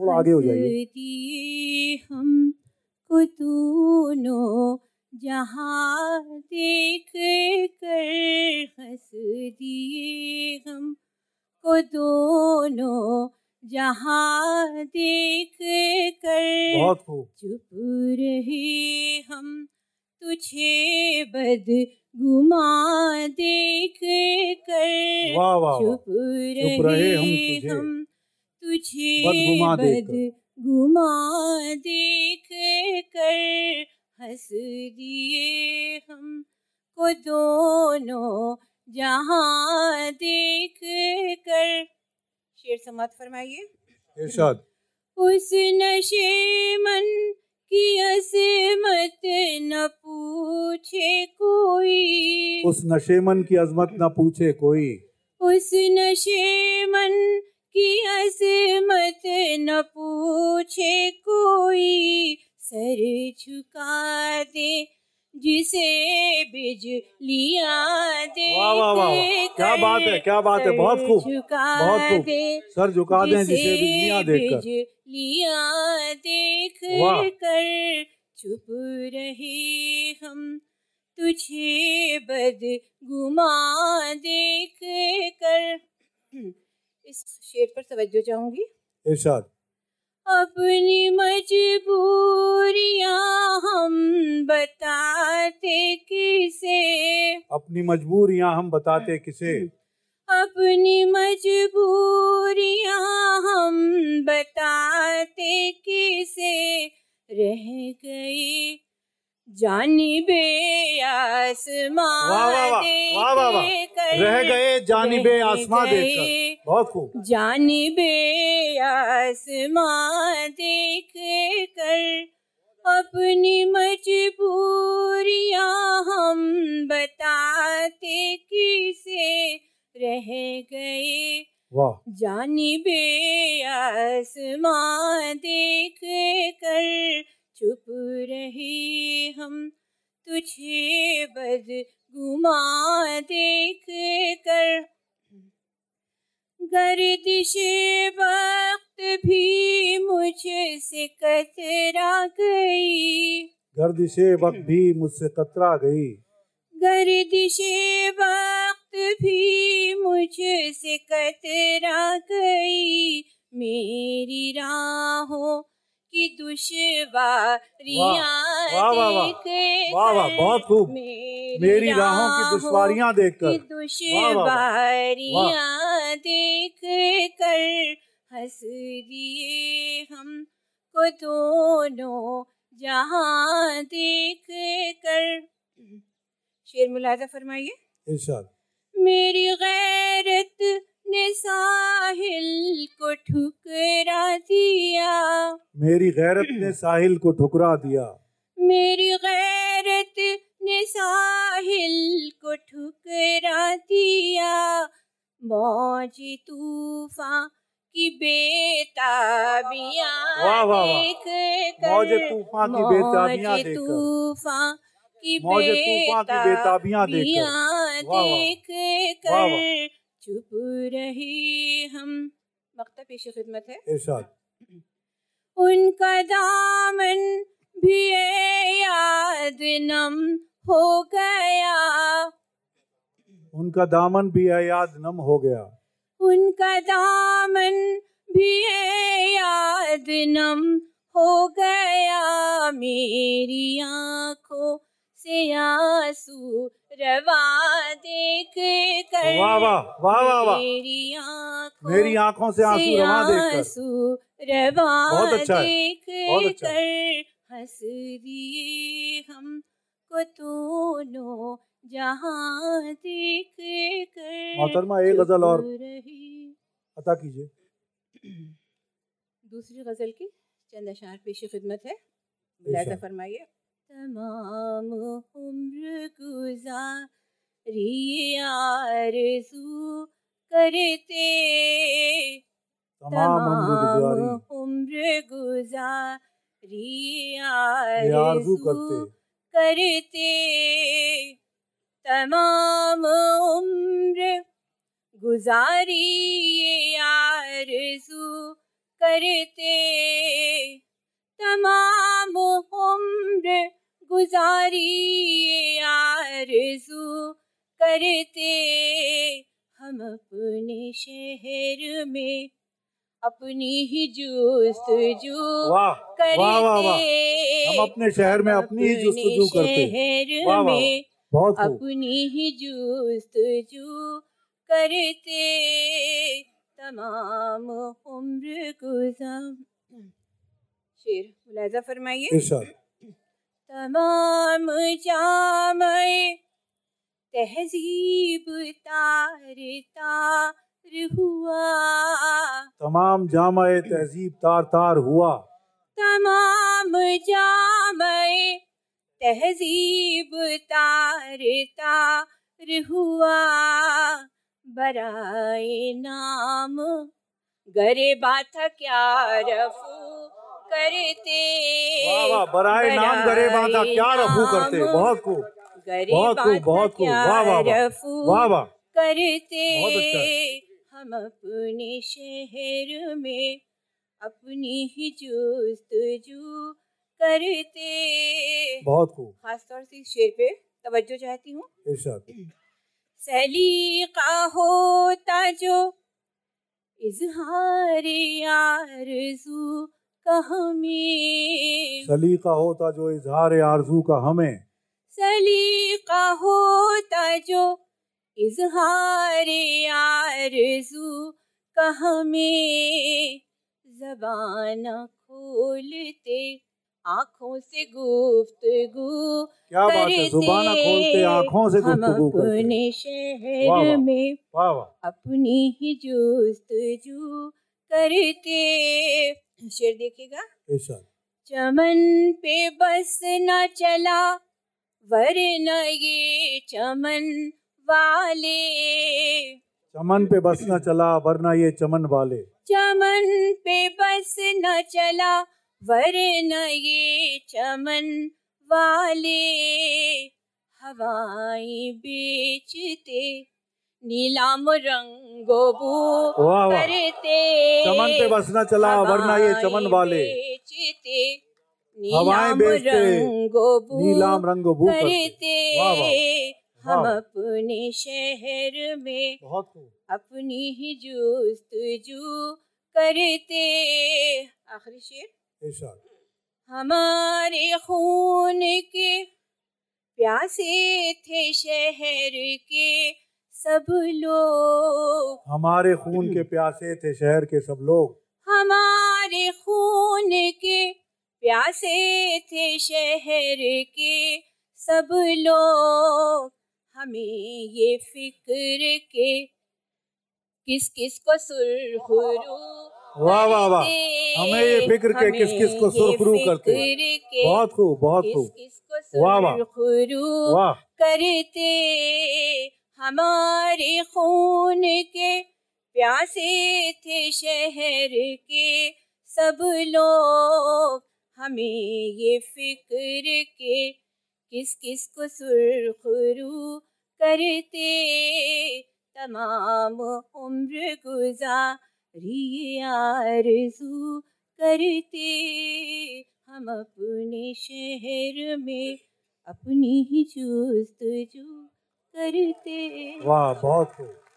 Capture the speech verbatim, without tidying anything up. थोड़ा आगे हो जाइए। हमको तूनो जहाँ देख कर हंस दिए, हम को दोनों जहाँ देख कर चुप रहे, हम तुझे बदगुमा देख कर चुप रहे, हम तुझे बदगुमा देख कर हंस दिए, हम को दोनों जहाँ देख कर। शेर समाप्त फरमाइए। इरशाद। उस नशे मन की अज़मत न पूछे कोई, उस नशे मन की अज़मत न पूछे कोई, उस नशे मन की अज़मत न पूछे कोई, सर झुका दे जिसे बिजलिया दे। वाह वाह वाह, क्या बात है, क्या बात है, बहुत खूब बहुत खूब। सर झुका दें जिसे बिजलिया देखकर, बिजलिया देख कर चुप रहे, हम तुझे बदगुमा देख कर। इस शेर पर तवज्जो चाहूंगी। इरशाद। अपनी मजबूरियां हम बताते किसे, अपनी मजबूरियां हम बताते किसे, अपनी मजबूरियां हम बताते किसे, रह गई जानिबे आसमां देखकर, रह गए जानिबे आसमां देखकर, बहुत खूब। जानिबे आसमां देख कर अपनी मजबूरियां हम बताते किसे, रह गए जानिबे आसमां देख कर चुप रहे, हम तुझे बदगुमा देख कर। गर्दिशे वक्त भी मुझसे कतरा गई, गर्दिशे वक्त भी मुझसे कतरा गई, गर्दिशे वक्त भी मुझसे कतरा गई, मेरी राहों की दुश्वारियाँ देख कर, बहुत खूब, मेरी राहों की दुश्वारियाँ देख कर, दुश्वारियाँ देख कर हंस दिए, हम को दोनों जहाँ देख कर। शेर मुलाजा फरमाइए। इरशाद। मेरी गैरत ने साहिल को ठुकरा दिया, मेरी गैरत ने साहिल को ठुकरा दिया, मेरी गैरत ने साहिल को ठुकरा दिया, मौज तूफान की बेताबियां देख कर, मौज तूफान की बेताबियां देख कर, तूफान की बेताबियां देख कर चुप रहे, हम। मक्ता पेशे खिदमत है। इरशाद। उनका दामन भी याद नम हो गया, उनका दामन भी याद नम हो गया, उनका दामन भी याद नम हो गया, मेरी आँखों से आंसू रवा देख कर, वाह वाह वाह वाह, मेरी आँखों से आंसू रवा देख कर, बहुत अच्छा है, हंस दिए, हम को दोनों जहाँ देख कर। मोहतरमा एक गजल और अता कीजिए। दूसरी गजल की चंद अशार पेश खिदमत है, मुलाजा फरमाइए। तमाम उम्र गुजारी आरज़ू करते, तमाम उम्र गुजारी आरज़ू करते, तमाम उम्र गुजारी आरज़ू करते तमाम उम्र गुजारी आरज़ू करते। हम अपने शहर में अपनी ही जस्तजू करते, हम अपने शहर में अपनी ही जस्तजू करते, शहर में अपनी ही जस्तजू करते। तमाम उम्र गुज़ार शेर मुलाज़ा फरमाइए। तमाम जामे तहजीब तार तार हुआ, तमाम जामे तहजीब तार तार हुआ, तमाम जामे तहजीब तार तार हुआ। बराए नाम गरे बाथा क्या रफू करते, बराए नाम गरे बाथा क्या रफू करते। बहुत खूब बहुत खूब बहुत खूब, वाह वाह वाह करते। हम अपने शहर में अपनी ही जस्तजू करते। बहुत खूब, खास तौर से इस शेर पे तवज्जो चाहती हूँ। सलीका होता जो इजहार आरज़ू का हमें, सलीका होता जो इजहार आरज़ू का हमें, सलीका होता जो इजहार आरज़ू का हमें। ज़बान खोलते आँखों से गुफ्तगू करते, आँखों से हम अपने शहर में अपनी ही जस्तजू करते। शेर देखिएगा। चमन पे बस न चला वरना ये चमन वाले, चमन पे बस न चला वरना ये चमन वाले, चमन पे बस न चला वरना ये चमन वाले। हवाएं बेचते नीलाम रंगोबू करते, चमन पे बस न चला वरना ये चमन वाले, बेचते नीलाम रंगोबू नीलाम रंगोबू करते। हम अपने शहर में अपनी ही जस्तजू करते। आखिरी शेर। हमारे खून के प्यासे थे शहर के सब लोग, हमारे खून के प्यासे थे शहर के सब लोग, हमारे खून के प्यासे थे शहर के सब लोग। हमें ये फिक्र के किस किस को सुरखरू, वाह वाह वाह, हमें ये फिक्र के किस किस को सुरखरू करते। बहुत खूब बहुत खूब, वाह वाह वाह करते। हमारे खून के प्यासे थे शहर के सब लोग। हमें ये फिक्र के किस किस को सुरखरू करते। तमाम उम्र गुजार आरज़ू करते। हम अपने शहर में अपनी ही जस्तजू करते। वाह बहुत खूब।